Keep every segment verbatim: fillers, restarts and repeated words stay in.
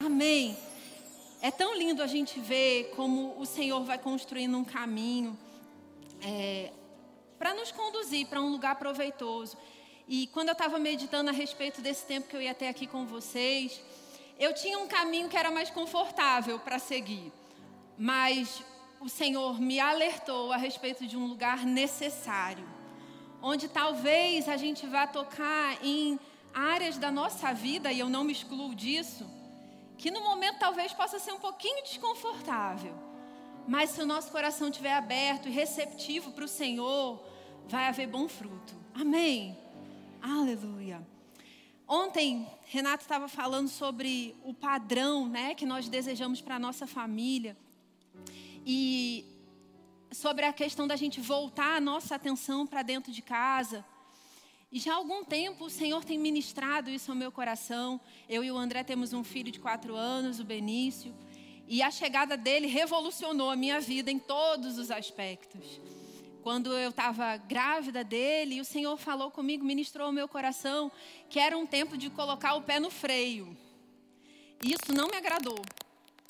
Amém. É tão lindo a gente ver como o Senhor vai construindo um caminho é, para nos conduzir para um lugar proveitoso. E quando eu estava meditando a respeito desse tempo que eu ia ter aqui com vocês, eu tinha um caminho que era mais confortável para seguir, mas o Senhor me alertou a respeito de um lugar necessário, onde talvez a gente vá tocar em áreas da nossa vida, e eu não me excluo disso, que no momento talvez possa ser um pouquinho desconfortável, mas se o nosso coração estiver aberto e receptivo para o Senhor, vai haver bom fruto. Amém? Aleluia. Ontem, Renato estava falando sobre o padrão, né, que nós desejamos para a nossa família e sobre a questão da gente voltar a nossa atenção para dentro de casa. E já há algum tempo o Senhor tem ministrado isso ao meu coração. Eu e o André temos um filho de quatro anos, o Benício. E a chegada dele revolucionou a minha vida em todos os aspectos. Quando eu estava grávida dele, o Senhor falou comigo, ministrou ao meu coração que era um tempo de colocar o pé no freio. Isso não me agradou.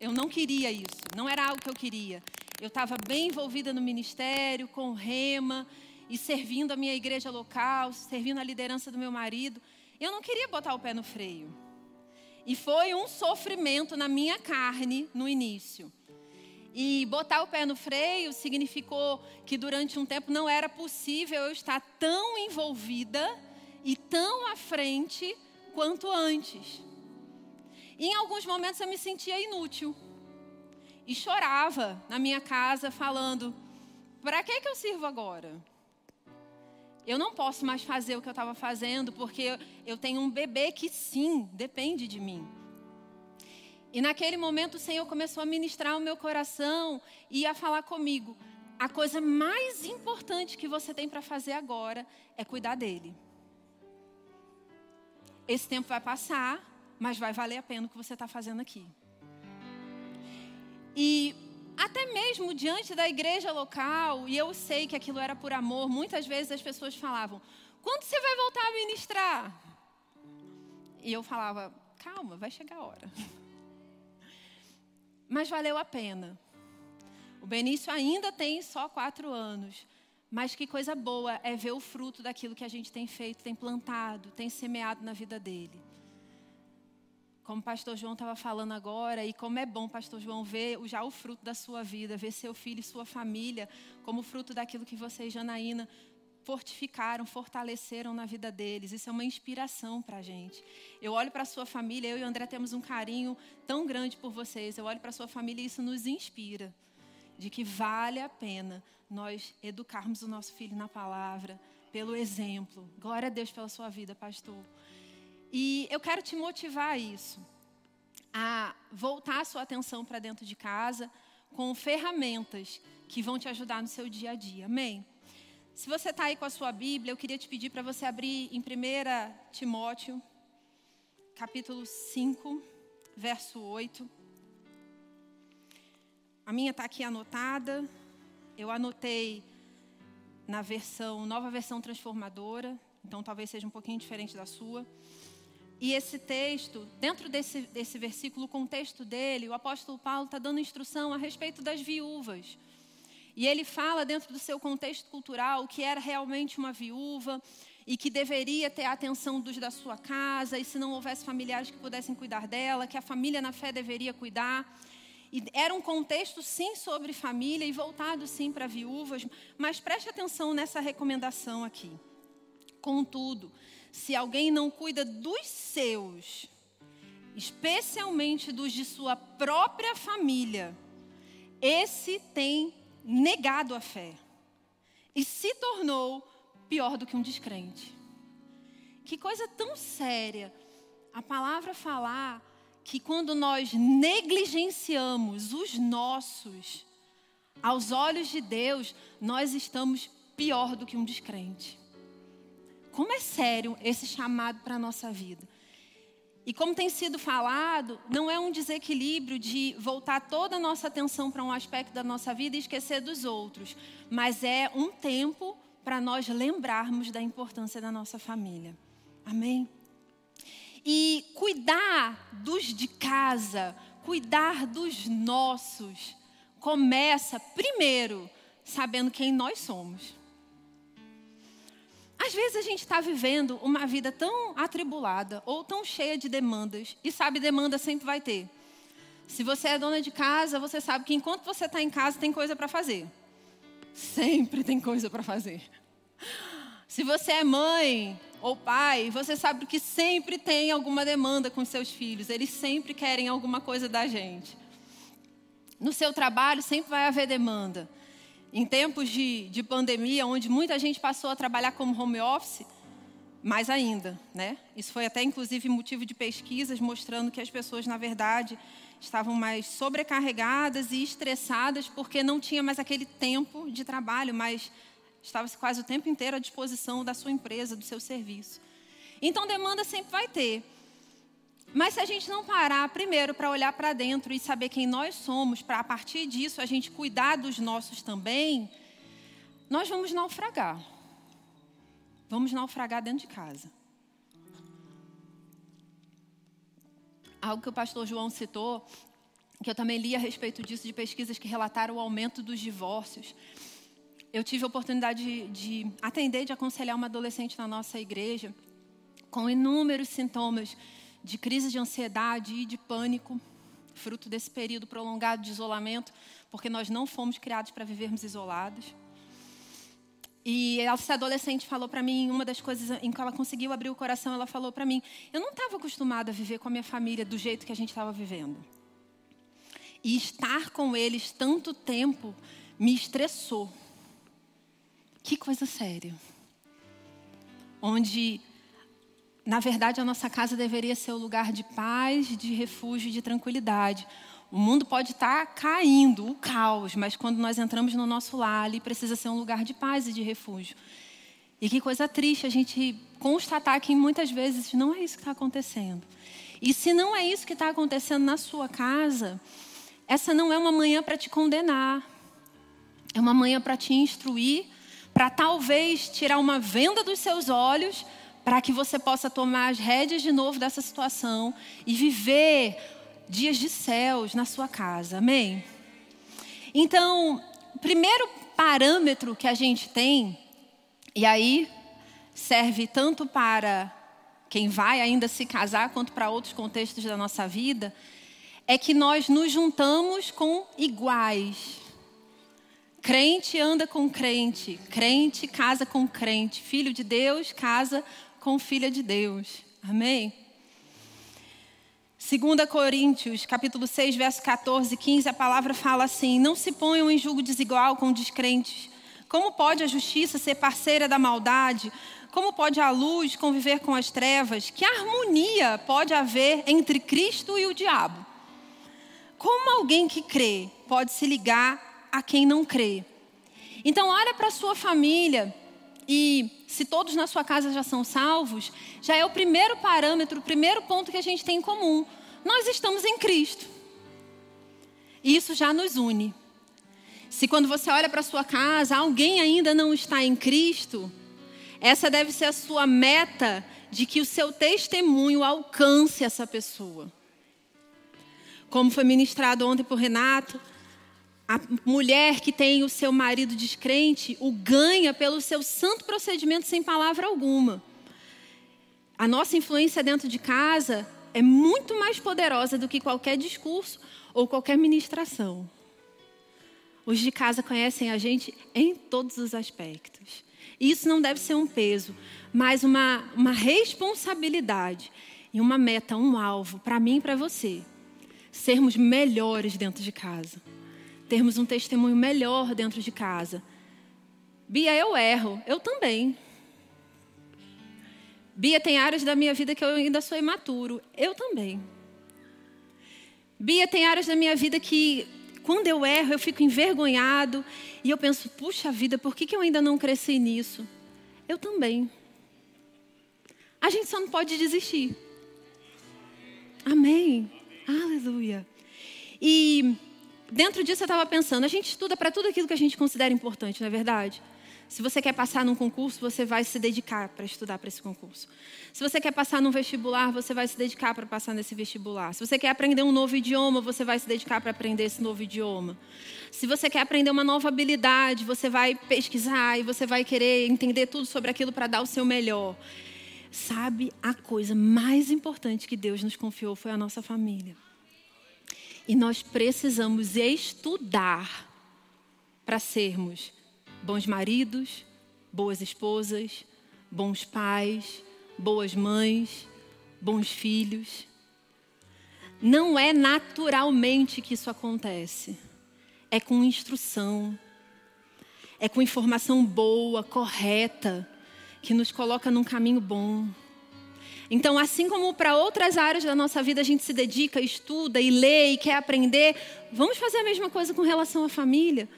Eu não queria isso. Não era algo que eu queria. Eu estava bem envolvida no ministério, com rema, e servindo a minha igreja local, servindo a liderança do meu marido. Eu não queria botar o pé no freio. E foi um sofrimento na minha carne no início. E botar o pé no freio significou que durante um tempo não era possível eu estar tão envolvida e tão à frente quanto antes. E em alguns momentos eu me sentia inútil. E chorava na minha casa falando, para que que eu sirvo agora? Eu não posso mais fazer o que eu estava fazendo, porque eu tenho um bebê que sim, depende de mim. E naquele momento o Senhor começou a ministrar o meu coração e a falar comigo. A coisa mais importante que você tem para fazer agora é cuidar dele. Esse tempo vai passar, mas vai valer a pena o que você está fazendo aqui. E até mesmo diante da igreja local, e eu sei que aquilo era por amor, muitas vezes as pessoas falavam, quando você vai voltar a ministrar? E eu falava, calma, vai chegar a hora. Mas valeu a pena. O Benício ainda tem só quatro anos, mas que coisa boa é ver o fruto daquilo que a gente tem feito, tem plantado, tem semeado na vida dele. Como o pastor João estava falando agora, e como é bom, pastor João, ver já o fruto da sua vida, ver seu filho e sua família como fruto daquilo que você e Janaína fortificaram, fortaleceram na vida deles. Isso é uma inspiração para a gente. Eu olho para a sua família, eu e o André temos um carinho tão grande por vocês. Eu olho para a sua família e isso nos inspira, de que vale a pena nós educarmos o nosso filho na palavra, pelo exemplo. Glória a Deus pela sua vida, pastor. E eu quero te motivar a isso, a voltar a sua atenção para dentro de casa com ferramentas que vão te ajudar no seu dia a dia, amém? Se você está aí com a sua Bíblia, eu queria te pedir para você abrir em primeira Timóteo, capítulo cinco, verso oito. A minha está aqui anotada, eu anotei na versão, nova versão transformadora, então talvez seja um pouquinho diferente da sua. E esse texto, dentro desse, desse versículo, o contexto dele, o apóstolo Paulo está dando instrução a respeito das viúvas. E ele fala dentro do seu contexto cultural o que era realmente uma viúva e que deveria ter a atenção dos da sua casa e se não houvesse familiares que pudessem cuidar dela, que a família na fé deveria cuidar. E era um contexto, sim, sobre família e voltado, sim, para viúvas. Mas preste atenção nessa recomendação aqui. Contudo, se alguém não cuida dos seus, especialmente dos de sua própria família, esse tem negado a fé e se tornou pior do que um descrente. Que coisa tão séria a palavra falar que quando nós negligenciamos os nossos, aos olhos de Deus, nós estamos pior do que um descrente. Como é sério esse chamado para a nossa vida. E como tem sido falado, não é um desequilíbrio de voltar toda a nossa atenção para um aspecto da nossa vida e esquecer dos outros. Mas é um tempo para nós lembrarmos da importância da nossa família. Amém? E cuidar dos de casa, cuidar dos nossos, começa primeiro sabendo quem nós somos. Às vezes a gente está vivendo uma vida tão atribulada ou tão cheia de demandas. E sabe, demanda sempre vai ter. Se você é dona de casa, você sabe que enquanto você está em casa tem coisa para fazer. Sempre tem coisa para fazer. Se você é mãe ou pai, você sabe que sempre tem alguma demanda com seus filhos. Eles sempre querem alguma coisa da gente. No seu trabalho sempre vai haver demanda. Em tempos de, de pandemia, onde muita gente passou a trabalhar como home office, mais ainda, né? Isso foi até, inclusive, motivo de pesquisas mostrando que as pessoas, na verdade, estavam mais sobrecarregadas e estressadas porque não tinha mais aquele tempo de trabalho, mas estava quase o tempo inteiro à disposição da sua empresa, do seu serviço. Então, demanda sempre vai ter. Mas se a gente não parar primeiro para olhar para dentro e saber quem nós somos, para a partir disso a gente cuidar dos nossos também, nós vamos naufragar. Vamos naufragar dentro de casa. Algo que o pastor João citou, que eu também li a respeito disso, de pesquisas que relataram o aumento dos divórcios. Eu tive a oportunidade de, de atender, de aconselhar uma adolescente na nossa igreja com inúmeros sintomas de crise de ansiedade e de pânico, fruto desse período prolongado de isolamento, porque nós não fomos criados para vivermos isolados. E essa adolescente falou para mim, uma das coisas em que ela conseguiu abrir o coração, ela falou para mim, eu não estava acostumada a viver com a minha família do jeito que a gente estava vivendo. E estar com eles tanto tempo me estressou. Que coisa séria. Onde, na verdade, a nossa casa deveria ser o lugar de paz, de refúgio e de tranquilidade. O mundo pode estar caindo, o caos, mas quando nós entramos no nosso lar, ali precisa ser um lugar de paz e de refúgio. E que coisa triste a gente constatar que muitas vezes não é isso que está acontecendo. E se não é isso que está acontecendo na sua casa, essa não é uma manhã para te condenar. É uma manhã para te instruir, para talvez tirar uma venda dos seus olhos, para que você possa tomar as rédeas de novo dessa situação e viver dias de céus na sua casa, amém? Então, o primeiro parâmetro que a gente tem, e aí serve tanto para quem vai ainda se casar, quanto para outros contextos da nossa vida, é que nós nos juntamos com iguais. Crente anda com crente, crente casa com crente, filho de Deus casa com filha de Deus, amém? Segunda Coríntios, capítulo seis, verso quatorze e quinze, a palavra fala assim, não se ponham em julgo desigual com descrentes. Como pode a justiça ser parceira da maldade? Como pode a luz conviver com as trevas? Que harmonia pode haver entre Cristo e o diabo? Como alguém que crê pode se ligar a quem não crê? Então olha para a sua família e se todos na sua casa já são salvos, já é o primeiro parâmetro, o primeiro ponto que a gente tem em comum. Nós estamos em Cristo. E isso já nos une. Se quando você olha para a sua casa, alguém ainda não está em Cristo, essa deve ser a sua meta de que o seu testemunho alcance essa pessoa. Como foi ministrado ontem por Renato, a mulher que tem o seu marido descrente o ganha pelo seu santo procedimento sem palavra alguma. A nossa influência dentro de casa é muito mais poderosa do que qualquer discurso ou qualquer ministração. Os de casa conhecem a gente em todos os aspectos. E isso não deve ser um peso, mas uma, uma responsabilidade e uma meta, um alvo para mim e para você. Sermos melhores dentro de casa. Termos um testemunho melhor dentro de casa. Bia, eu erro. Eu também. Bia, tem áreas da minha vida que eu ainda sou imaturo. Eu também. Bia, tem áreas da minha vida que, quando eu erro, eu fico envergonhado. E eu penso, puxa vida, por que, que eu ainda não cresci nisso? Eu também. A gente só não pode desistir. Amém. Amém. Aleluia. E dentro disso eu estava pensando, a gente estuda para tudo aquilo que a gente considera importante, não é verdade? Se você quer passar num concurso, você vai se dedicar para estudar para esse concurso. Se você quer passar num vestibular, você vai se dedicar para passar nesse vestibular. Se você quer aprender um novo idioma, você vai se dedicar para aprender esse novo idioma. Se você quer aprender uma nova habilidade, você vai pesquisar e você vai querer entender tudo sobre aquilo para dar o seu melhor. Sabe, a coisa mais importante que Deus nos confiou foi a nossa família. E nós precisamos estudar para sermos bons maridos, boas esposas, bons pais, boas mães, bons filhos. Não é naturalmente que isso acontece. É com instrução, é com informação boa, correta, que nos coloca num caminho bom. Então, assim como para outras áreas da nossa vida a gente se dedica, estuda e lê e quer aprender, vamos fazer a mesma coisa com relação à família.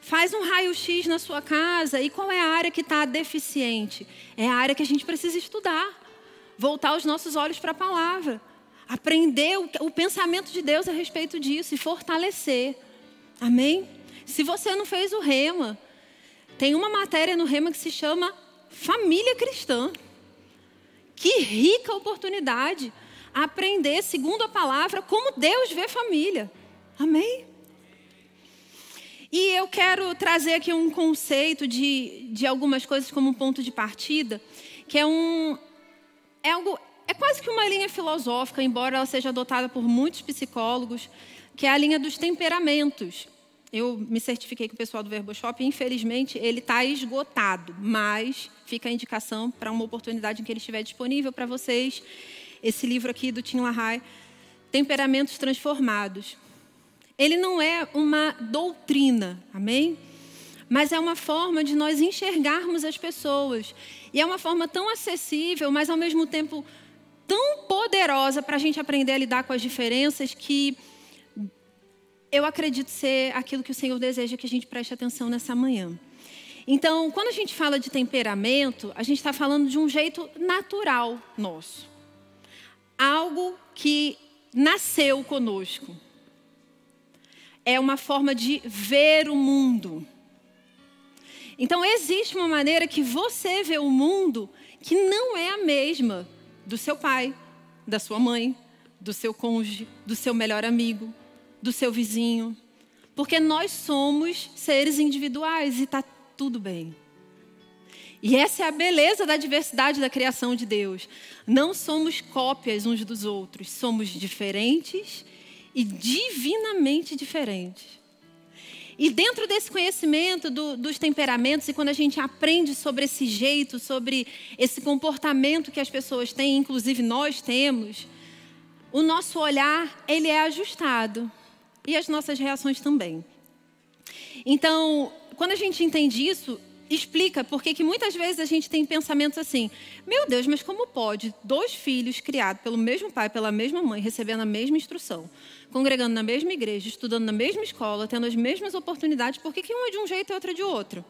Faz um raio-x na sua casa e qual é a área que está deficiente? É a área que a gente precisa estudar, voltar os nossos olhos para a palavra, aprender o, o pensamento de Deus a respeito disso e fortalecer. Amém? Se você não fez o Rema, tem uma matéria no Rema que se chama Família Cristã. Que rica oportunidade aprender, segundo a palavra, como Deus vê família. Amém? E eu quero trazer aqui um conceito de, de algumas coisas como um ponto de partida, que é um... É, algo, é quase que uma linha filosófica, embora ela seja adotada por muitos psicólogos, que é a linha dos temperamentos. Eu me certifiquei com o pessoal do Verbo Shop e, infelizmente, ele está esgotado. Mas fica a indicação para uma oportunidade em que ele estiver disponível para vocês. Esse livro aqui do Tim LaHaye, Temperamentos Transformados. Ele não é uma doutrina, amém? Mas é uma forma de nós enxergarmos as pessoas. E é uma forma tão acessível, mas ao mesmo tempo tão poderosa para a gente aprender a lidar com as diferenças que... eu acredito ser aquilo que o Senhor deseja que a gente preste atenção nessa manhã. Então, quando a gente fala de temperamento, a gente está falando de um jeito natural nosso. Algo que nasceu conosco. É uma forma de ver o mundo. Então, existe uma maneira que você vê o mundo que não é a mesma do seu pai, da sua mãe, do seu cônjuge, do seu melhor amigo, do seu vizinho, porque nós somos seres individuais e está tudo bem. E essa é a beleza da diversidade da criação de Deus. Não somos cópias uns dos outros, somos diferentes e divinamente diferentes. E dentro desse conhecimento do, dos temperamentos, e quando a gente aprende sobre esse jeito, sobre esse comportamento que as pessoas têm, inclusive nós temos, o nosso olhar, ele é ajustado. E as nossas reações também. Então, quando a gente entende isso, explica por que muitas vezes a gente tem pensamentos assim. Meu Deus, mas como pode dois filhos criados pelo mesmo pai, pela mesma mãe, recebendo a mesma instrução, congregando na mesma igreja, estudando na mesma escola, tendo as mesmas oportunidades, por que uma é de um jeito e outra é de outro?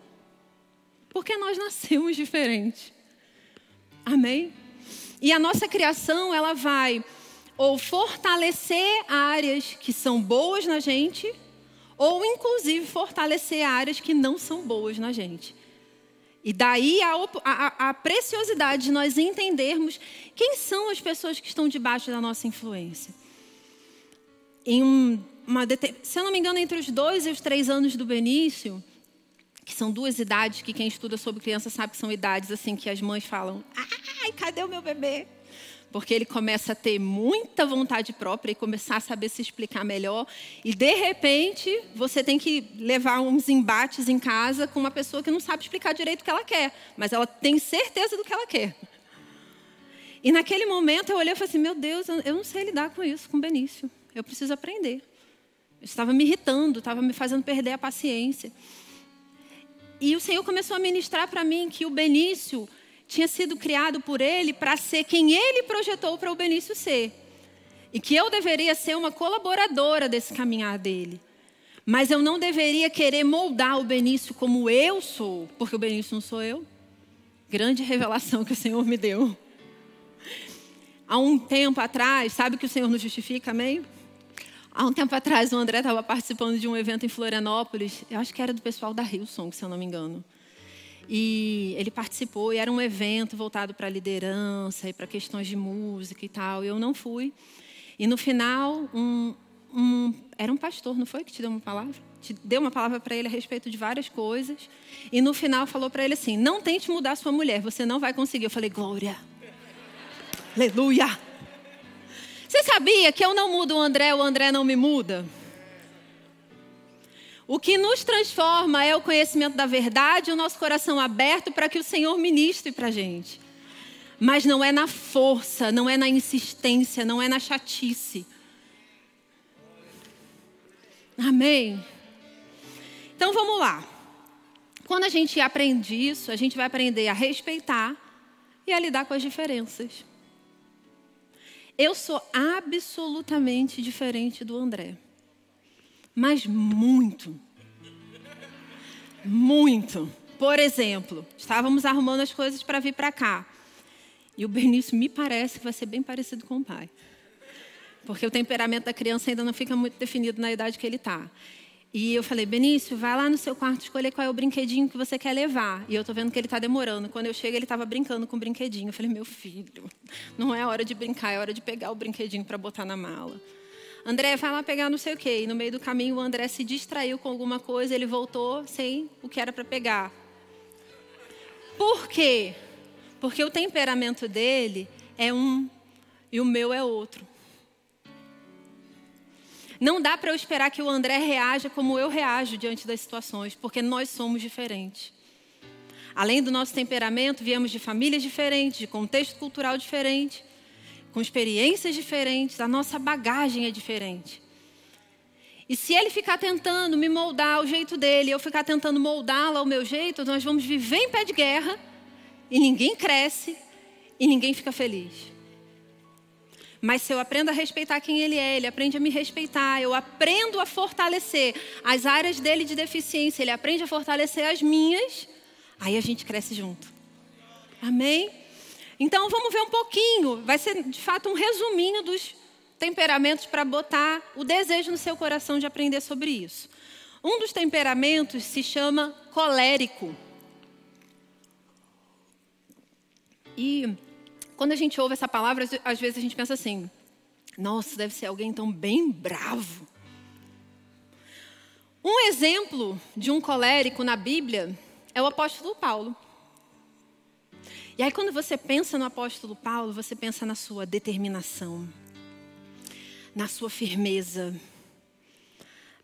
Porque nós nascemos diferentes. Amém? E a nossa criação, ela vai... ou fortalecer áreas que são boas na gente, ou inclusive fortalecer áreas que não são boas na gente. E daí a, a, a preciosidade de nós entendermos quem são as pessoas que estão debaixo da nossa influência. Em um, uma, se eu não me engano, entre os dois e os três anos do Benício, que são duas idades que quem estuda sobre criança sabe que são idades assim que as mães falam: ai, cadê o meu bebê? Porque ele começa a ter muita vontade própria e começar a saber se explicar melhor. E, de repente, você tem que levar uns embates em casa com uma pessoa que não sabe explicar direito o que ela quer. Mas ela tem certeza do que ela quer. E, naquele momento, eu olhei e falei assim, meu Deus, eu não sei lidar com isso, com o Benício. Eu preciso aprender. Eu estava me irritando, estava me fazendo perder a paciência. E o Senhor começou a ministrar para mim que o Benício... tinha sido criado por ele para ser quem ele projetou para o Benício ser. E que eu deveria ser uma colaboradora desse caminhar dele. Mas eu não deveria querer moldar o Benício como eu sou, porque o Benício não sou eu. Grande revelação que o Senhor me deu. Há um tempo atrás, sabe que o Senhor nos justifica, amém? Há um tempo atrás o André estava participando de um evento em Florianópolis, eu acho que era do pessoal da Hillsong, se eu não me engano. E ele participou e era um evento voltado para liderança e para questões de música e tal. E eu não fui. E no final, um, um, era um pastor, não foi? Que te deu uma palavra? Te deu uma palavra para ele a respeito de várias coisas. E no final falou para ele assim, não tente mudar sua mulher, você não vai conseguir. Eu falei, glória. Aleluia. Você sabia que eu não mudo o André, o André não me muda? O que nos transforma é o conhecimento da verdade, o nosso coração aberto para que o Senhor ministre para a gente. Mas não é na força, não é na insistência, não é na chatice. Amém? Então vamos lá. Quando a gente aprende isso, a gente vai aprender a respeitar e a lidar com as diferenças. Eu sou absolutamente diferente do André. Mas muito, muito. Por exemplo, estávamos arrumando as coisas para vir para cá. E o Benício me parece que vai ser bem parecido com o pai. Porque o temperamento da criança ainda não fica muito definido na idade que ele está. E eu falei, Benício, vai lá no seu quarto escolher qual é o brinquedinho que você quer levar. E eu estou vendo que ele está demorando. Quando eu chego, ele estava brincando com o brinquedinho. Eu falei, meu filho, não é hora de brincar, é hora de pegar o brinquedinho para botar na mala. André, vai lá pegar não sei o quê. E no meio do caminho, o André se distraiu com alguma coisa. Ele voltou sem o que era para pegar. Por quê? Porque o temperamento dele é um e o meu é outro. Não dá para eu esperar que o André reaja como eu reajo diante das situações, porque nós somos diferentes. Além do nosso temperamento, viemos de famílias diferentes, de contexto cultural diferente, com experiências diferentes, a nossa bagagem é diferente. E se ele ficar tentando me moldar ao jeito dele, eu ficar tentando moldá-la ao meu jeito, nós vamos viver em pé de guerra, e ninguém cresce, e ninguém fica feliz. Mas se eu aprendo a respeitar quem ele é, ele aprende a me respeitar, eu aprendo a fortalecer as áreas dele de deficiência, ele aprende a fortalecer as minhas, aí a gente cresce junto. Amém? Então vamos ver um pouquinho, vai ser de fato um resuminho dos temperamentos para botar o desejo no seu coração de aprender sobre isso. Um dos temperamentos se chama colérico. E quando a gente ouve essa palavra, às vezes a gente pensa assim, nossa, deve ser alguém então bem bravo. Um exemplo de um colérico na Bíblia é o apóstolo Paulo. E aí quando você pensa no apóstolo Paulo, você pensa na sua determinação, na sua firmeza,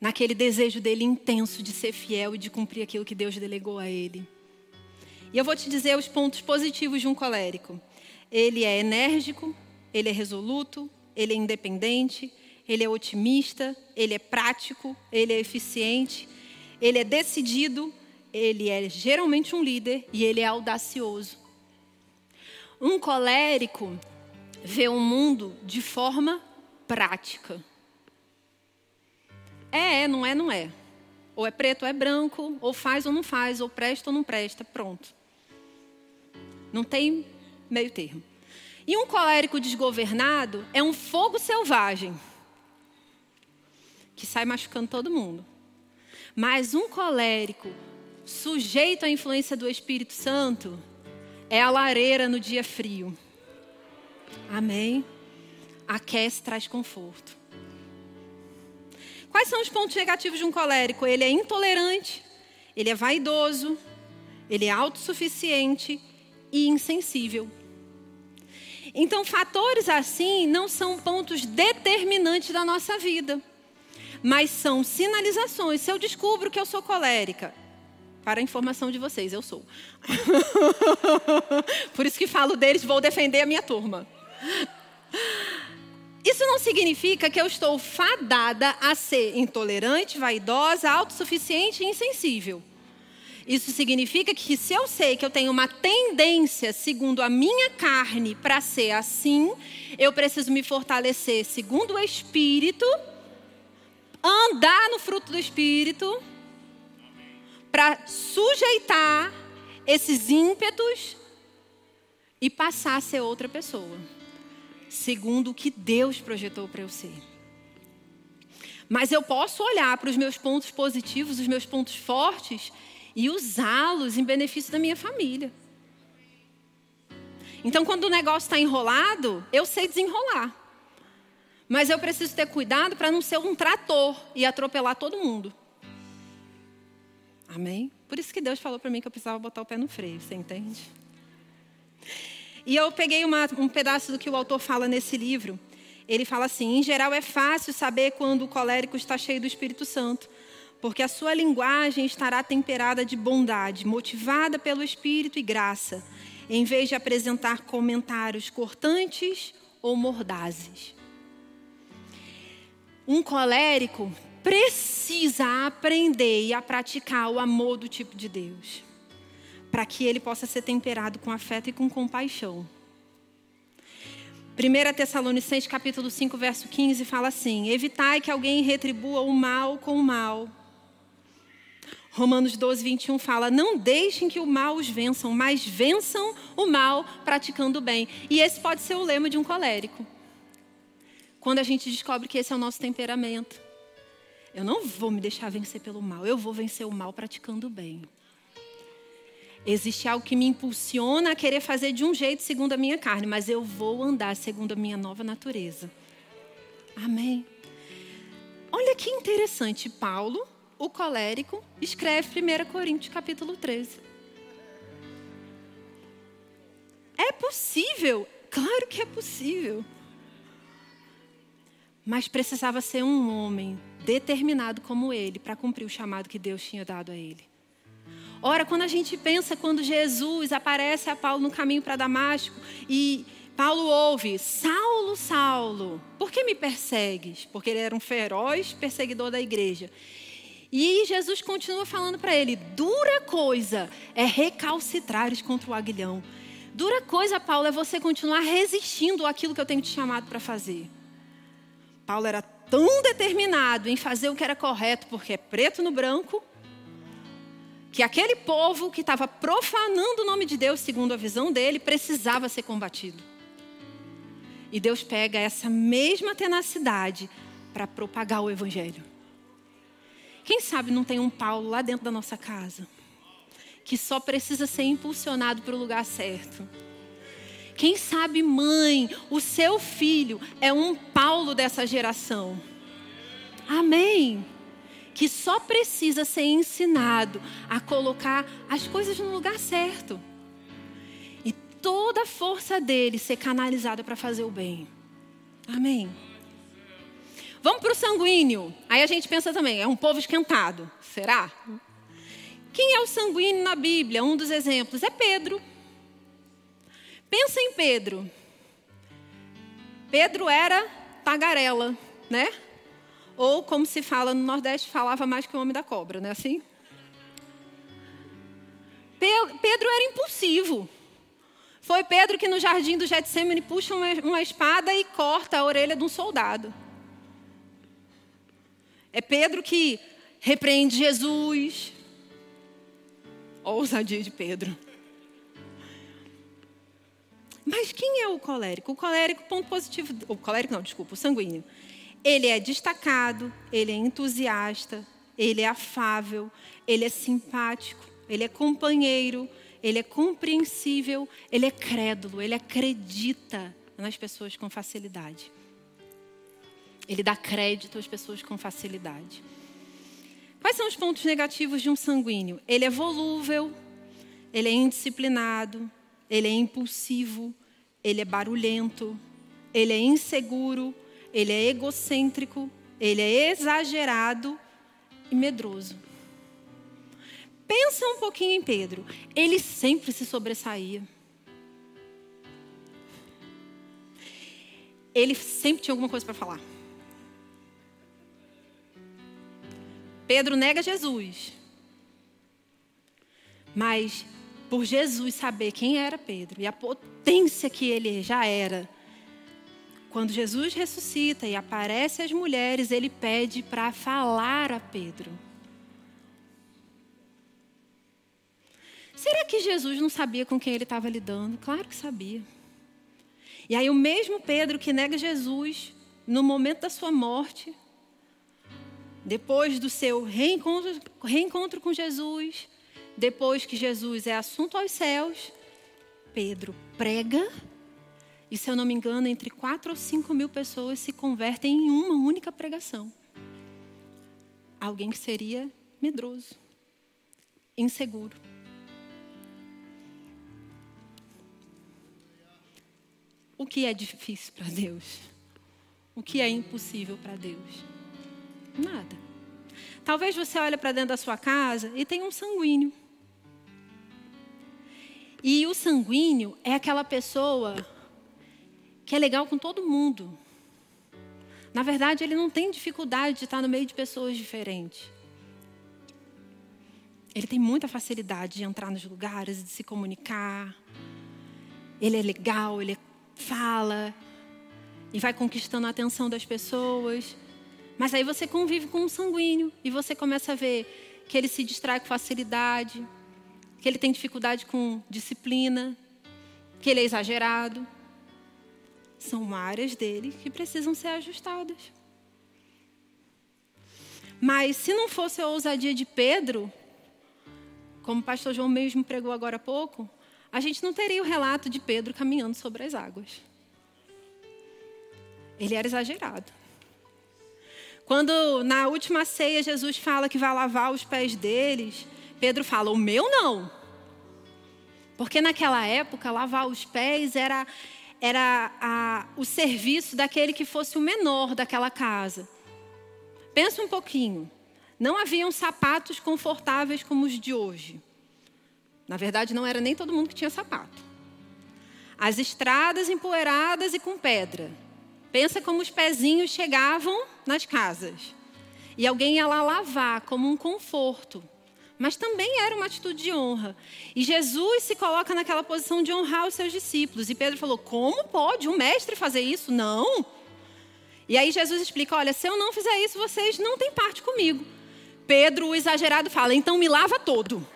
naquele desejo dele intenso de ser fiel e de cumprir aquilo que Deus delegou a ele. E eu vou te dizer os pontos positivos de um colérico. Ele é enérgico, ele é resoluto, ele é independente, ele é otimista, ele é prático, ele é eficiente, ele é decidido, ele é geralmente um líder e ele é audacioso. Um colérico vê o mundo de forma prática. É, é, não é, não é. Ou é preto ou é branco, ou faz ou não faz, ou presta ou não presta, pronto. Não tem meio termo. E um colérico desgovernado é um fogo selvagem que sai machucando todo mundo. Mas um colérico sujeito à influência do Espírito Santo é a lareira no dia frio. Amém? Aquece, traz conforto. Quais são os pontos negativos de um colérico? Ele é intolerante, ele é vaidoso, ele é autossuficiente e insensível. Então, fatores assim não são pontos determinantes da nossa vida, mas são sinalizações. Se eu descubro que eu sou colérica, para a informação de vocês, eu sou. Por isso que falo deles, vou defender a minha turma. Isso não significa que eu estou fadada a ser intolerante, vaidosa, autossuficiente e insensível. Isso significa que se eu sei que eu tenho uma tendência, segundo a minha carne, para ser assim, eu preciso me fortalecer segundo o Espírito, andar no fruto do Espírito, para sujeitar esses ímpetos e passar a ser outra pessoa, segundo o que Deus projetou para eu ser. Mas eu posso olhar para os meus pontos positivos, os meus pontos fortes, e usá-los em benefício da minha família. Então, quando o negócio está enrolado, eu sei desenrolar. Mas eu preciso ter cuidado para não ser um trator e atropelar todo mundo. Amém? Por isso que Deus falou para mim que eu precisava botar o pé no freio, você entende? E eu peguei uma, um pedaço do que o autor fala nesse livro. Ele fala assim: em geral é fácil saber quando o colérico está cheio do Espírito Santo, porque a sua linguagem estará temperada de bondade, motivada pelo Espírito e graça, em vez de apresentar comentários cortantes ou mordazes. Um colérico precisa aprender e a praticar o amor do tipo de Deus, para que ele possa ser temperado com afeto e com compaixão. primeira Tessalonicenses, capítulo cinco, verso quinze, fala assim: evitai que alguém retribua o mal com o mal. Romanos doze, vinte e um fala: não deixem que o mal os vençam, mas vençam o mal praticando o bem. E esse pode ser o lema de um colérico. Quando a gente descobre que esse é o nosso temperamento. Eu não vou me deixar vencer pelo mal, eu vou vencer o mal praticando o bem. Existe algo que me impulsiona a querer fazer de um jeito segundo a minha carne, mas eu vou andar segundo a minha nova natureza. Amém? Olha que interessante, Paulo, o colérico, escreve primeira Coríntios capítulo treze. É possível? Claro que é possível. Mas precisava ser um homem determinado como ele para cumprir o chamado que Deus tinha dado a ele. Ora, quando a gente pensa, quando Jesus aparece a Paulo no caminho para Damasco e Paulo ouve: Saulo, Saulo, por que me persegues? Porque ele era um feroz perseguidor da igreja. E Jesus continua falando para ele: dura coisa é recalcitrares contra o aguilhão. Dura coisa, Paulo, é você continuar resistindo àquilo que eu tenho te chamado para fazer. Paulo era tão determinado em fazer o que era correto, porque é preto no branco, que aquele povo que estava profanando o nome de Deus, segundo a visão dele, precisava ser combatido. E Deus pega essa mesma tenacidade para propagar o evangelho. Quem sabe não tem um Paulo lá dentro da nossa casa, que só precisa ser impulsionado para o lugar certo. Quem sabe, mãe, o seu filho é um Paulo dessa geração. Amém? Que só precisa ser ensinado a colocar as coisas no lugar certo. E toda a força dele ser canalizada para fazer o bem. Amém? Vamos para o sanguíneo. Aí a gente pensa também, é um povo esquentado. Será? Quem é o sanguíneo na Bíblia? Um dos exemplos é Pedro. Pensa em Pedro. Pedro era tagarela, né? Ou, como se fala no Nordeste, falava mais que o homem da cobra, não é assim? Pedro era impulsivo. Foi Pedro que no jardim do Getsêmani puxa uma, uma espada e corta a orelha de um soldado. É Pedro que repreende Jesus. Olha a ousadia de Pedro. Mas quem é o colérico? O colérico, ponto positivo... O colérico não, desculpa, o sanguíneo. Ele é destacado, ele é entusiasta, ele é afável, ele é simpático, ele é companheiro, ele é compreensível, ele é crédulo, ele acredita nas pessoas com facilidade. Ele dá crédito às pessoas com facilidade. Quais são os pontos negativos de um sanguíneo? Ele é volúvel, ele é indisciplinado, ele é impulsivo, ele é barulhento, ele é inseguro, ele é egocêntrico, ele é exagerado e medroso. Pensa um pouquinho em Pedro. Ele sempre se sobressaía. Ele sempre tinha alguma coisa para falar. Pedro nega Jesus. Mas por Jesus saber quem era Pedro e a potência que ele já era, quando Jesus ressuscita e aparece as mulheres, ele pede para falar a Pedro. Será que Jesus não sabia com quem ele estava lidando? Claro que sabia. E aí o mesmo Pedro que nega Jesus no momento da sua morte, depois do seu reencontro, reencontro com Jesus, depois que Jesus é assunto aos céus, Pedro prega e, se eu não me engano, entre quatro ou cinco mil pessoas se convertem em uma única pregação. Alguém que seria medroso, inseguro. O que é difícil para Deus? O que é impossível para Deus? Nada. Talvez você olhe para dentro da sua casa e tem um sanguíneo. E o sanguíneo é aquela pessoa que é legal com todo mundo. Na verdade, ele não tem dificuldade de estar no meio de pessoas diferentes. Ele tem muita facilidade de entrar nos lugares, de se comunicar. Ele é legal, ele fala e vai conquistando a atenção das pessoas. Mas aí você convive com um sanguíneo e você começa a ver que ele se distrai com facilidade, que ele tem dificuldade com disciplina, que ele é exagerado. São áreas dele que precisam ser ajustadas. Mas se não fosse a ousadia de Pedro, como o pastor João mesmo pregou agora há pouco, a gente não teria o relato de Pedro caminhando sobre as águas. Ele era exagerado. Quando na última ceia Jesus fala que vai lavar os pés deles, Pedro fala, o meu não. Porque naquela época lavar os pés era... era a, o serviço daquele que fosse o menor daquela casa. Pensa um pouquinho. Não haviam sapatos confortáveis como os de hoje. Na verdade, não era nem todo mundo que tinha sapato. As estradas empoeiradas e com pedra. Pensa como os pezinhos chegavam nas casas. E alguém ia lá lavar como um conforto. Mas também era uma atitude de honra. E Jesus se coloca naquela posição de honrar os seus discípulos. E Pedro falou, como pode um mestre fazer isso? Não. E aí Jesus explica, olha, se eu não fizer isso, vocês não têm parte comigo. Pedro, o exagerado, fala, então me lava todo.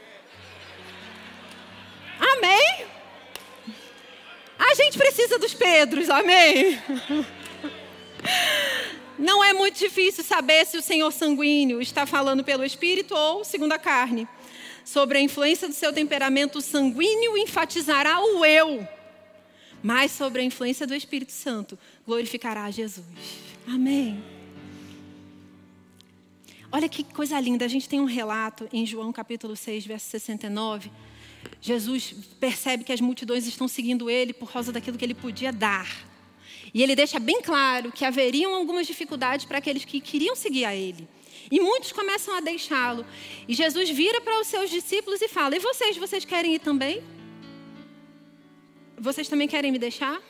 Amém? A gente precisa dos Pedros, amém? Não é muito difícil saber se o Senhor sanguíneo está falando pelo Espírito ou segundo a carne. Sobre a influência do seu temperamento, o sanguíneo enfatizará o eu. Mas sobre a influência do Espírito Santo, glorificará a Jesus. Amém. Olha que coisa linda. A gente tem um relato em João capítulo seis, verso sessenta e nove. Jesus percebe que as multidões estão seguindo ele por causa daquilo que ele podia dar. E ele deixa bem claro que haveriam algumas dificuldades para aqueles que queriam seguir a ele. E muitos começam a deixá-lo. E Jesus vira para os seus discípulos e fala, e vocês, vocês querem ir também? Vocês também querem me deixar?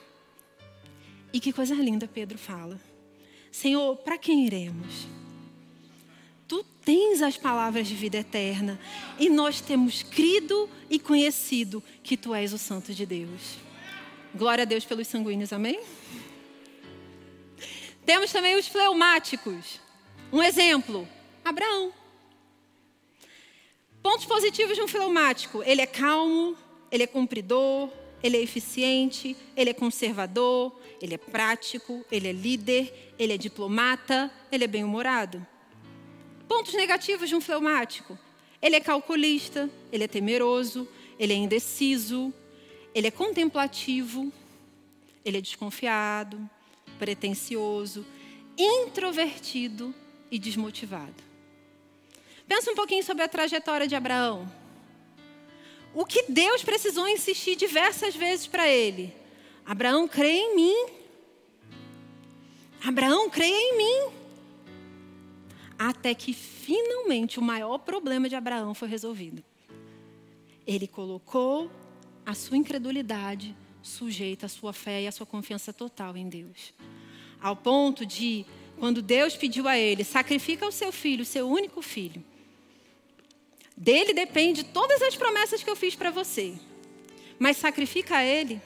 E que coisa linda Pedro fala. Senhor, para quem iremos? Tu tens as palavras de vida eterna. E nós temos crido e conhecido que tu és o Santo de Deus. Glória a Deus pelos sanguíneos, amém? Temos também os fleumáticos. Um exemplo, Abraão. Pontos positivos de um fleumático. Ele é calmo, ele é cumpridor, ele é eficiente, ele é conservador, ele é prático, ele é líder, ele é diplomata, ele é bem-humorado. Pontos negativos de um fleumático. Ele é calculista, ele é temeroso, ele é indeciso, ele é contemplativo, ele é desconfiado, pretencioso, introvertido e desmotivado. Pensa um pouquinho sobre a trajetória de Abraão. O que Deus precisou insistir diversas vezes para ele? Abraão, crê em mim. Abraão, crê em mim. Até que finalmente o maior problema de Abraão foi resolvido. Ele colocou a sua incredulidade sujeita à sua fé e à sua confiança total em Deus. Ao ponto de, quando Deus pediu a ele, sacrifica o seu filho, o seu único filho. Dele depende todas as promessas que eu fiz para você. Mas sacrifica a ele.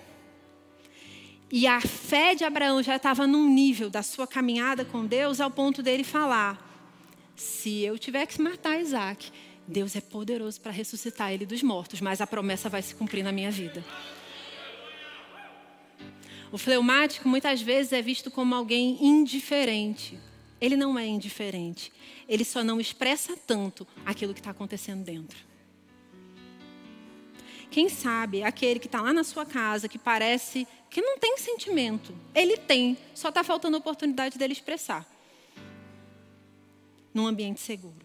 E a fé de Abraão já estava num nível da sua caminhada com Deus, ao ponto dele falar, se eu tiver que matar Isaac, Deus é poderoso para ressuscitar ele dos mortos, mas a promessa vai se cumprir na minha vida. O fleumático muitas vezes é visto como alguém indiferente. Ele não é indiferente. Ele só não expressa tanto aquilo que está acontecendo dentro. Quem sabe aquele que está lá na sua casa, que parece que não tem sentimento. Ele tem, só está faltando a oportunidade dele expressar. Num ambiente seguro.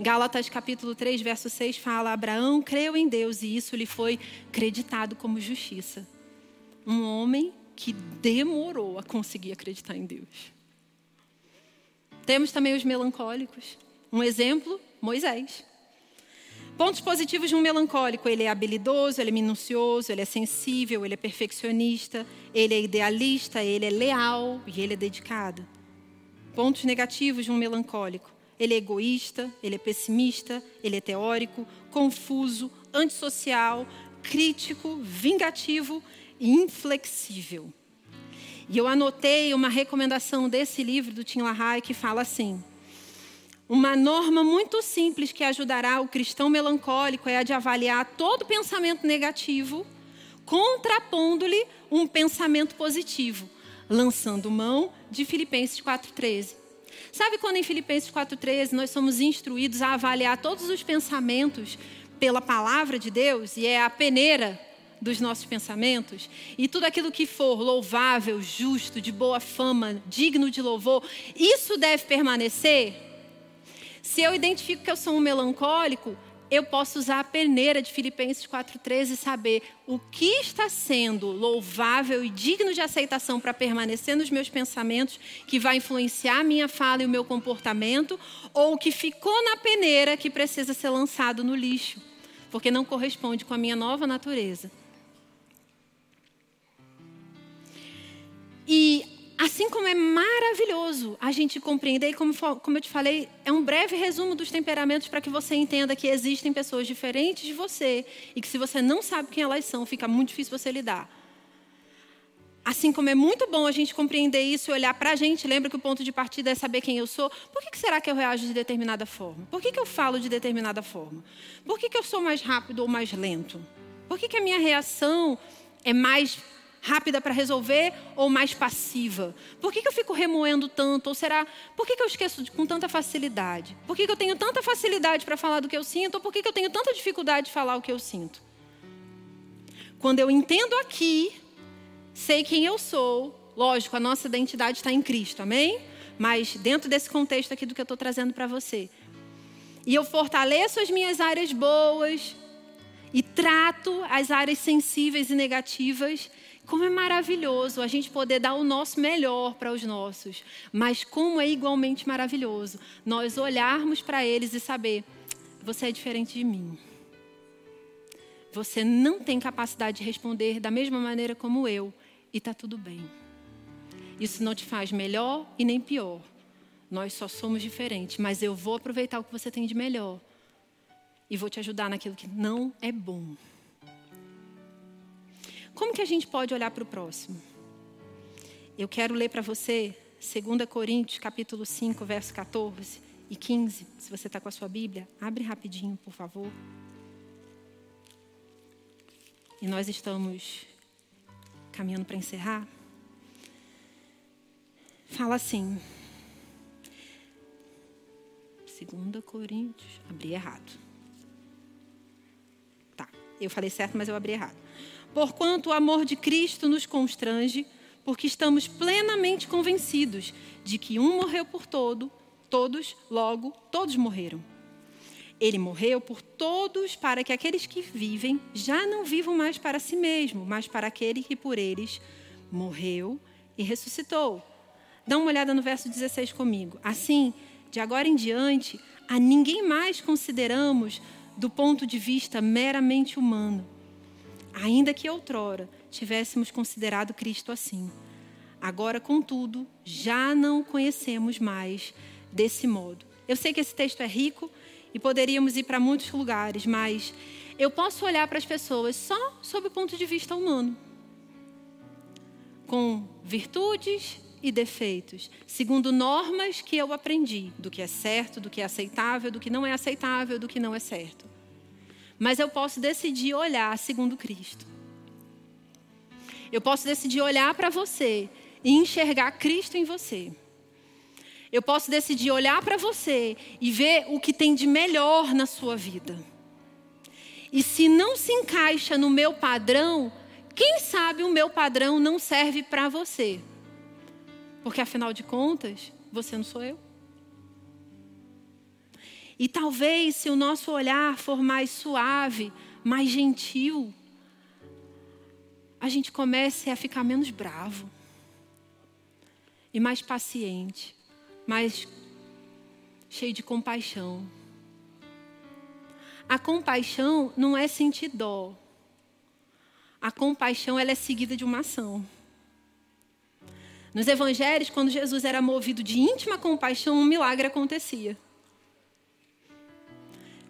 Gálatas capítulo três, verso seis fala: Abraão creu em Deus e isso lhe foi creditado como justiça. Um homem que demorou a conseguir acreditar em Deus. Temos também os melancólicos. Um exemplo, Moisés. Pontos positivos de um melancólico: ele é habilidoso, ele é minucioso, ele é sensível, ele é perfeccionista, ele é idealista, ele é leal e ele é dedicado. Pontos negativos de um melancólico: ele é egoísta, ele é pessimista, ele é teórico, confuso, antissocial, crítico, vingativo e inflexível. E eu anotei uma recomendação desse livro do Tim LaHaye que fala assim: uma norma muito simples que ajudará o cristão melancólico é a de avaliar todo pensamento negativo, contrapondo-lhe um pensamento positivo, lançando mão de Filipenses quatro treze. Sabe quando em Filipenses quatro treze nós somos instruídos a avaliar todos os pensamentos pela palavra de Deus? E é a peneira dos nossos pensamentos. E tudo aquilo que for louvável, justo, de boa fama, digno de louvor, isso deve permanecer. Se eu identifico que eu sou um melancólico, eu posso usar a peneira de Filipenses quatro treze e saber o que está sendo louvável e digno de aceitação para permanecer nos meus pensamentos, que vai influenciar a minha fala e o meu comportamento, ou o que ficou na peneira que precisa ser lançado no lixo, porque não corresponde com a minha nova natureza. E assim como é maravilhoso a gente compreender, e como, como eu te falei, é um breve resumo dos temperamentos para que você entenda que existem pessoas diferentes de você e que se você não sabe quem elas são, fica muito difícil você lidar. Assim como é muito bom a gente compreender isso e olhar para a gente, lembra que o ponto de partida é saber quem eu sou. Por que será que eu reajo de determinada forma? Por que eu falo de determinada forma? Por que eu sou mais rápido ou mais lento? Por que a minha reação é mais rápida para resolver ou mais passiva? Por que, que eu fico remoendo tanto? Ou será, por que, que eu esqueço de, com tanta facilidade? Por que, que eu tenho tanta facilidade para falar do que eu sinto? Ou por que, que eu tenho tanta dificuldade de falar o que eu sinto? Quando eu entendo aqui, sei quem eu sou. Lógico, a nossa identidade está em Cristo, amém? Mas dentro desse contexto aqui do que eu estou trazendo para você. E eu fortaleço as minhas áreas boas e trato as áreas sensíveis e negativas. Como é maravilhoso a gente poder dar o nosso melhor para os nossos. Mas como é igualmente maravilhoso nós olharmos para eles e saber: você é diferente de mim. Você não tem capacidade de responder da mesma maneira como eu. E está tudo bem. Isso não te faz melhor e nem pior. Nós só somos diferentes. Mas eu vou aproveitar o que você tem de melhor. E vou te ajudar naquilo que não é bom. Como que a gente pode olhar para o próximo? Eu quero ler para você dois Coríntios, capítulo cinco, verso catorze e quinze. Se você está com a sua Bíblia, abre rapidinho, por favor. E nós estamos caminhando para encerrar. Fala assim. dois Coríntios, abri errado. Tá, eu falei certo, mas eu abri errado. Porquanto o amor de Cristo nos constrange, porque estamos plenamente convencidos de que um morreu por todo, todos, logo, todos morreram. Ele morreu por todos para que aqueles que vivem já não vivam mais para si mesmo, mas para aquele que por eles morreu e ressuscitou. Dá uma olhada no verso dezesseis comigo. Assim, de agora em diante, a ninguém mais consideramos do ponto de vista meramente humano. Ainda que outrora tivéssemos considerado Cristo assim. Agora, contudo, já não o conhecemos mais desse modo. Eu sei que esse texto é rico e poderíamos ir para muitos lugares, mas eu posso olhar para as pessoas só sob o ponto de vista humano. Com virtudes e defeitos, segundo normas que eu aprendi, do que é certo, do que é aceitável, do que não é aceitável, do que não é certo. Mas eu posso decidir olhar segundo Cristo. Eu posso decidir olhar para você e enxergar Cristo em você. Eu posso decidir olhar para você e ver o que tem de melhor na sua vida. E se não se encaixa no meu padrão, quem sabe o meu padrão não serve para você. Porque afinal de contas, você não sou eu. E talvez se o nosso olhar for mais suave, mais gentil, a gente comece a ficar menos bravo. E mais paciente, mais cheio de compaixão. A compaixão não é sentir dó. A compaixão ela é seguida de uma ação. Nos evangelhos, quando Jesus era movido de íntima compaixão, um milagre acontecia.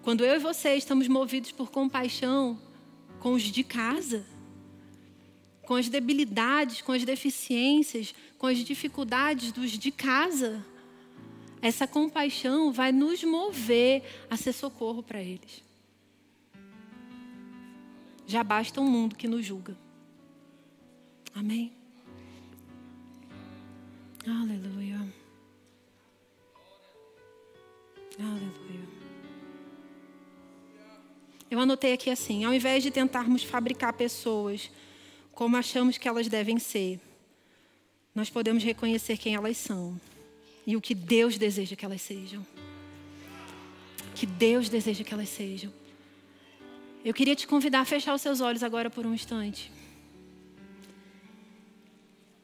Quando eu e você estamos movidos por compaixão com os de casa, com as debilidades, com as deficiências, com as dificuldades dos de casa, essa compaixão vai nos mover a ser socorro para eles. Já basta um mundo que nos julga. Amém? Aleluia. Aleluia. Eu anotei aqui assim, ao invés de tentarmos fabricar pessoas como achamos que elas devem ser, nós podemos reconhecer quem elas são e o que Deus deseja que elas sejam. Que Deus deseja que elas sejam. Eu queria te convidar a fechar os seus olhos agora por um instante.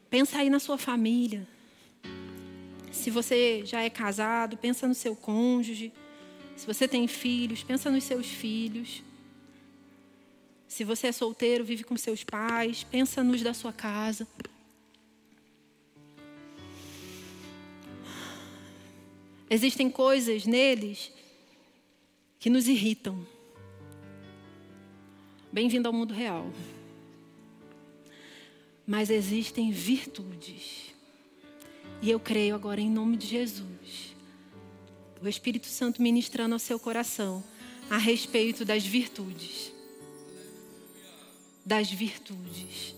Pensa aí na sua família. Se você já é casado, pensa no seu cônjuge. Se você tem filhos, pensa nos seus filhos. Se você é solteiro, vive com seus pais, pensa nos da sua casa. Existem coisas neles que nos irritam. Bem-vindo ao mundo real. Mas existem virtudes. E eu creio agora em nome de Jesus, o Espírito Santo ministrando ao seu coração a respeito das virtudes. Das virtudes.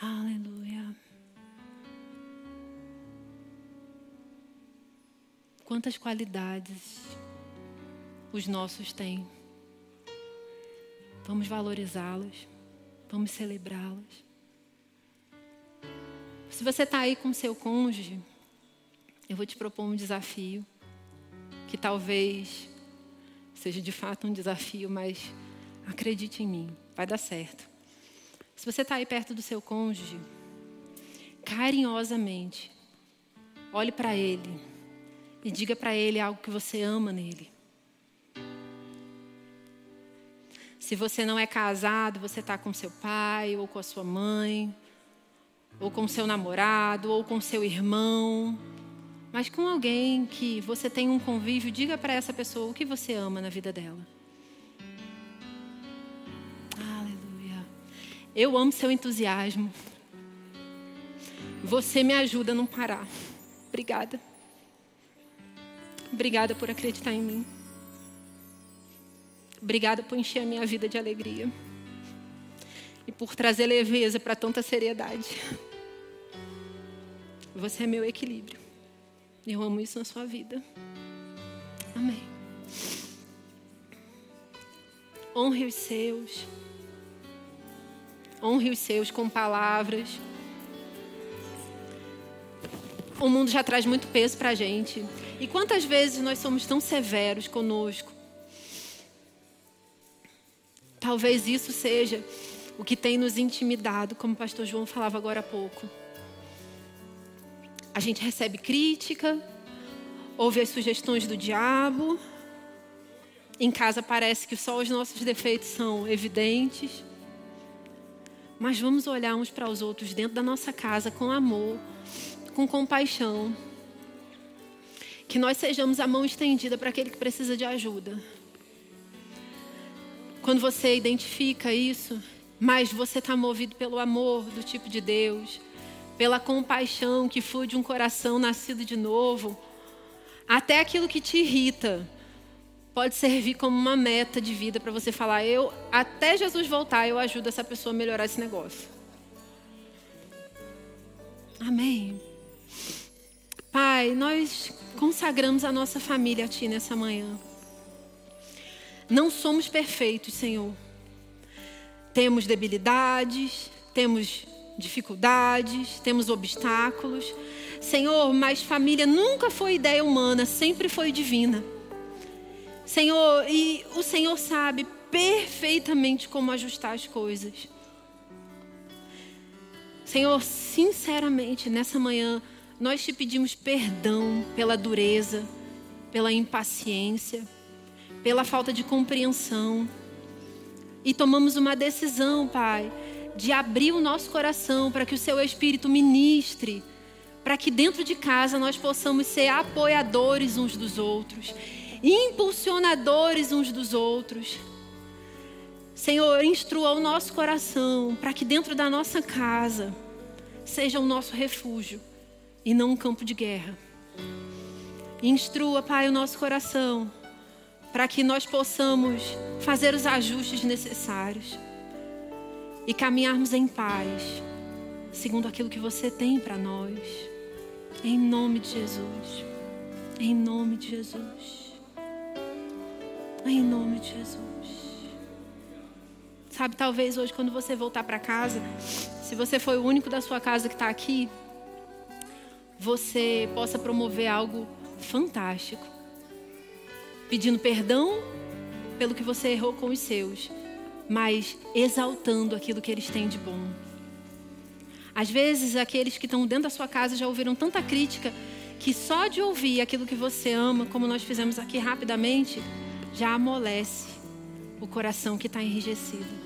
Aleluia. Quantas qualidades os nossos têm. Vamos valorizá-los. Vamos celebrá-los. Se você está aí com seu cônjuge, eu vou te propor um desafio que talvez seja de fato um desafio, mas acredite em mim, vai dar certo. Se você está aí perto do seu cônjuge, carinhosamente, olhe para ele e diga para ele algo que você ama nele. Se você não é casado, você está com seu pai, ou com a sua mãe, ou com seu namorado, ou com seu irmão, mas com alguém que você tem um convívio, diga para essa pessoa o que você ama na vida dela. Aleluia. Eu amo seu entusiasmo. Você me ajuda a não parar. Obrigada. Obrigada por acreditar em mim. Obrigada por encher a minha vida de alegria. E por trazer leveza para tanta seriedade. Você é meu equilíbrio. Eu amo isso na sua vida. Amém. Honre os seus. Honre os seus com palavras. O mundo já traz muito peso para a gente. E quantas vezes nós somos tão severos conosco? Talvez isso seja o que tem nos intimidado, como o pastor João falava agora há pouco. A gente recebe crítica, ouve as sugestões do diabo. Em casa parece que só os nossos defeitos são evidentes. Mas vamos olhar uns para os outros dentro da nossa casa com amor, com compaixão. Que nós sejamos a mão estendida para aquele que precisa de ajuda. Quando você identifica isso, mas você está movido pelo amor do tipo de Deus, pela compaixão que flui de um coração nascido de novo, até aquilo que te irrita pode servir como uma meta de vida para você falar: eu, até Jesus voltar, eu ajudo essa pessoa a melhorar esse negócio. Amém. Pai, Pai, nós consagramos a nossa família a Ti nessa manhã. Não somos perfeitos, Senhor. Temos debilidades, temos dificuldades, temos obstáculos. Senhor, mas família nunca foi ideia humana, sempre foi divina. Senhor, e o Senhor sabe perfeitamente como ajustar as coisas. Senhor, sinceramente, nessa manhã, nós Te pedimos perdão pela dureza, pela impaciência, pela falta de compreensão. E tomamos uma decisão, Pai, de abrir o nosso coração para que o Seu Espírito ministre, para que dentro de casa nós possamos ser apoiadores uns dos outros, impulsionadores uns dos outros. Senhor, instrua o nosso coração para que dentro da nossa casa seja o nosso refúgio e não um campo de guerra. Instrua, Pai, o nosso coração para que nós possamos fazer os ajustes necessários e caminharmos em paz, segundo aquilo que Você tem para nós. Em nome de Jesus. Em nome de Jesus. Em nome de Jesus. Sabe, talvez hoje quando você voltar para casa, se você foi o único da sua casa que está aqui, você possa promover algo fantástico, pedindo perdão pelo que você errou com os seus, mas exaltando aquilo que eles têm de bom. Às vezes, aqueles que estão dentro da sua casa já ouviram tanta crítica que só de ouvir aquilo que você ama, como nós fizemos aqui rapidamente, já amolece o coração que está enrijecido.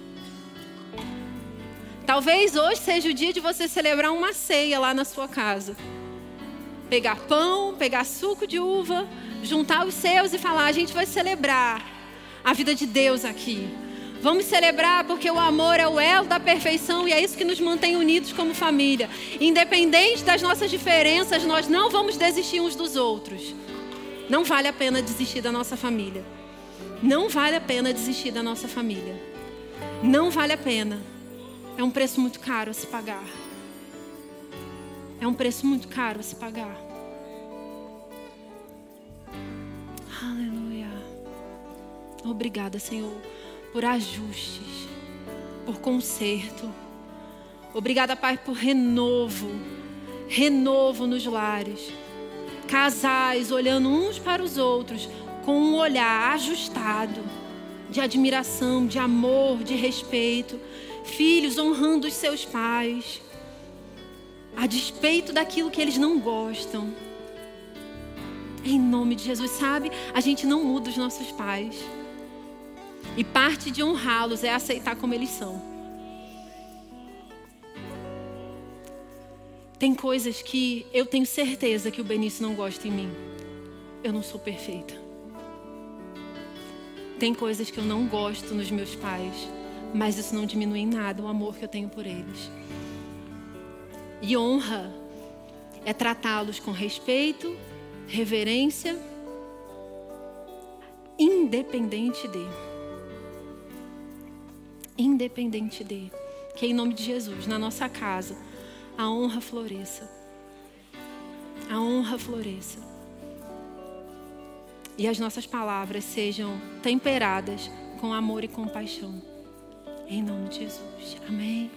Talvez hoje seja o dia de você celebrar uma ceia lá na sua casa. Pegar pão, pegar suco de uva, juntar os seus e falar: a gente vai celebrar a vida de Deus aqui. Vamos celebrar porque o amor é o elo da perfeição e é isso que nos mantém unidos como família. Independente das nossas diferenças, nós não vamos desistir uns dos outros. Não vale a pena desistir da nossa família. Não vale a pena desistir da nossa família. Não vale a pena. É um preço muito caro a se pagar. É um preço muito caro a se pagar. Aleluia. Obrigada, Senhor, por ajustes, por conserto. Obrigada, Pai, por renovo, renovo nos lares. Casais olhando uns para os outros com um olhar ajustado, de admiração, de amor, de respeito. Filhos honrando os seus pais, a despeito daquilo que eles não gostam. Em nome de Jesus, sabe? A gente não muda os nossos pais. E parte de honrá-los é aceitar como eles são. Tem coisas que eu tenho certeza que o Benício não gosta em mim. Eu não sou perfeita. Tem coisas que eu não gosto nos meus pais, mas isso não diminui em nada o amor que eu tenho por eles. E honra é tratá-los com respeito, reverência, independente de... Independente de, que em nome de Jesus, na nossa casa, a honra floresça. A honra floresça. E as nossas palavras sejam temperadas com amor e compaixão. Em nome de Jesus. Amém.